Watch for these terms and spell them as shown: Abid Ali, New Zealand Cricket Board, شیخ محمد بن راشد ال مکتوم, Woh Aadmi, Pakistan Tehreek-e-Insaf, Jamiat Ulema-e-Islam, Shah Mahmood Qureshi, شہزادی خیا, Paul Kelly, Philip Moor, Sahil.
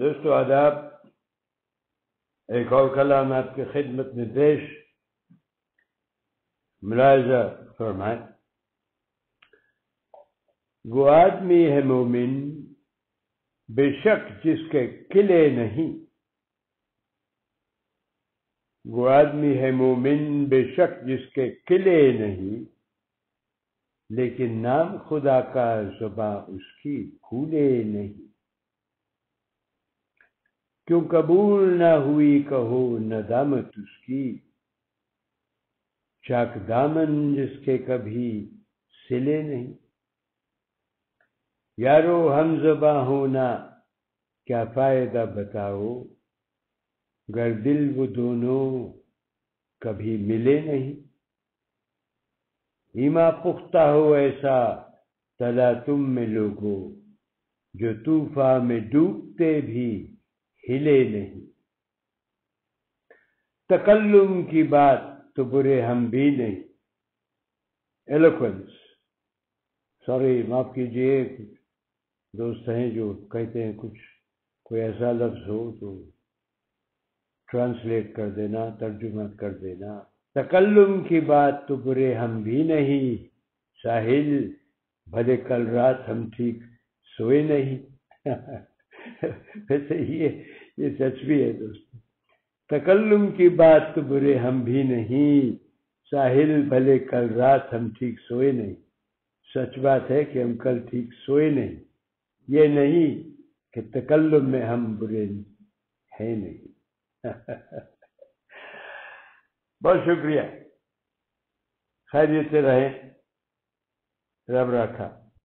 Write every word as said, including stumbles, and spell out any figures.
دوستو آداب، ایک اور کلام آپ کی خدمت میں پیش، ملاحظہ فرمائیں. وہ آدمی ہے مومن بے شک جس کے قلعے نہیں، وہ آدمی ہے مومن بے شک جس کے قلعے نہیں، لیکن نام خدا کا زباں اس کی کھولے نہیں. کیوں قبول نہ ہوئی کہو ندامت اس کی، چاک دامن جس کے کبھی سلے نہیں. یارو ہم زباں ہونا کیا فائدہ بتاؤ، گر دل وہ دونوں کبھی ملے نہیں. ایما پختہ ہو ایسا تلا تم میں لوگو، جو طوفاں میں ڈوبتے بھی ہلے نہیں. تکلم کی بات تو برے ہم بھی نہیں، ایلوکوینس، سوری معاف کیجیے، دوست ہیں جو کہتے ہیں کچھ کوئی ایسا لفظ ہو تو ٹرانسلیٹ کر دینا، ترجمہ کر دینا. تکلم کی بات تو برے ہم بھی نہیں، ساحل بھلے کل رات ہم ٹھیک سوئے نہیں. ویسے یہ یہ سچ بھی ہے دوستو. تکلم کی بات تو برے ہم بھی نہیں، ساحل بھلے کل رات ہم ٹھیک سوئے نہیں. سچ بات ہے کہ ہم کل ٹھیک سوئے نہیں، یہ نہیں کہ تکلم میں ہم برے ہیں نہیں. بہت شکریہ، خیریت سے رہیں، رب رکھا.